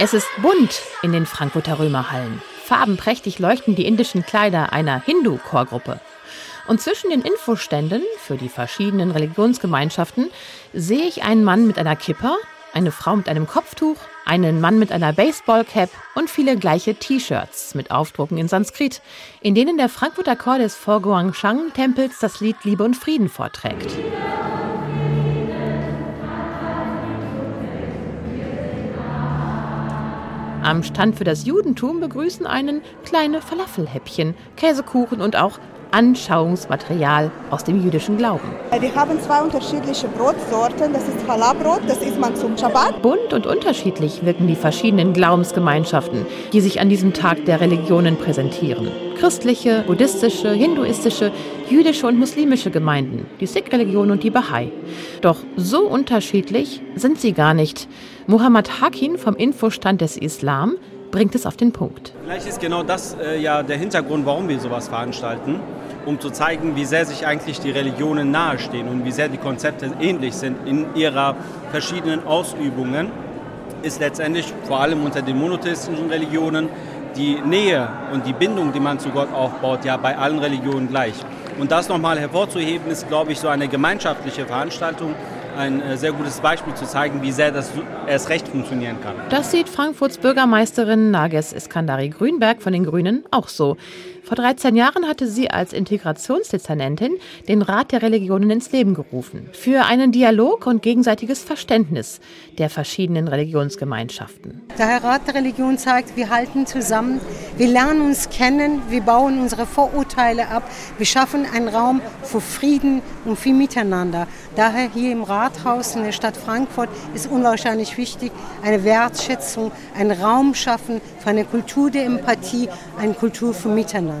Es ist bunt in den Frankfurter Römerhallen. Farbenprächtig leuchten die indischen Kleider einer Hindu-Chorgruppe. Und zwischen den Infoständen für die verschiedenen Religionsgemeinschaften sehe ich einen Mann mit einer Kippa, eine Frau mit einem Kopftuch, einen Mann mit einer Baseballcap und viele gleiche T-Shirts mit Aufdrucken in Sanskrit, in denen der Frankfurter Chor des Foguangshan-Tempels das Lied Liebe und Frieden vorträgt. Am Stand für das Judentum begrüßen einen kleine Falafelhäppchen, Käsekuchen und auch Anschauungsmaterial aus dem jüdischen Glauben. Wir haben zwei unterschiedliche Brotsorten. Das ist Challah-Brot, das isst man zum Schabbat. Bunt und unterschiedlich wirken die verschiedenen Glaubensgemeinschaften, die sich an diesem Tag der Religionen präsentieren. Christliche, buddhistische, hinduistische, jüdische und muslimische Gemeinden, die Sikh-Religion und die Bahai. Doch so unterschiedlich sind sie gar nicht. Mohammed Hakim vom Infostand des Islam bringt es auf den Punkt. Vielleicht ist genau das der Hintergrund, warum wir sowas veranstalten, um zu zeigen, wie sehr sich eigentlich die Religionen nahestehen und wie sehr die Konzepte ähnlich sind in ihrer verschiedenen Ausübungen, ist letztendlich vor allem unter den monotheistischen Religionen die Nähe und die Bindung, die man zu Gott aufbaut, ja bei allen Religionen gleich. Und das nochmal hervorzuheben, ist, glaube ich, so eine gemeinschaftliche Veranstaltung, ein sehr gutes Beispiel zu zeigen, wie sehr das erst recht funktionieren kann. Das sieht Frankfurts Bürgermeisterin Nages Iskandari-Grünberg von den Grünen auch so. Vor 13 Jahren hatte sie als Integrationsdezernentin den Rat der Religionen ins Leben gerufen. Für einen Dialog und gegenseitiges Verständnis der verschiedenen Religionsgemeinschaften. Der Rat der Religion zeigt, wir halten zusammen, wir lernen uns kennen, wir bauen unsere Vorurteile ab, wir schaffen einen Raum für Frieden und für Miteinander. Daher hier im Rathaus in der Stadt Frankfurt ist unwahrscheinlich wichtig, eine Wertschätzung, einen Raum schaffen für eine Kultur der Empathie, eine Kultur für Miteinander.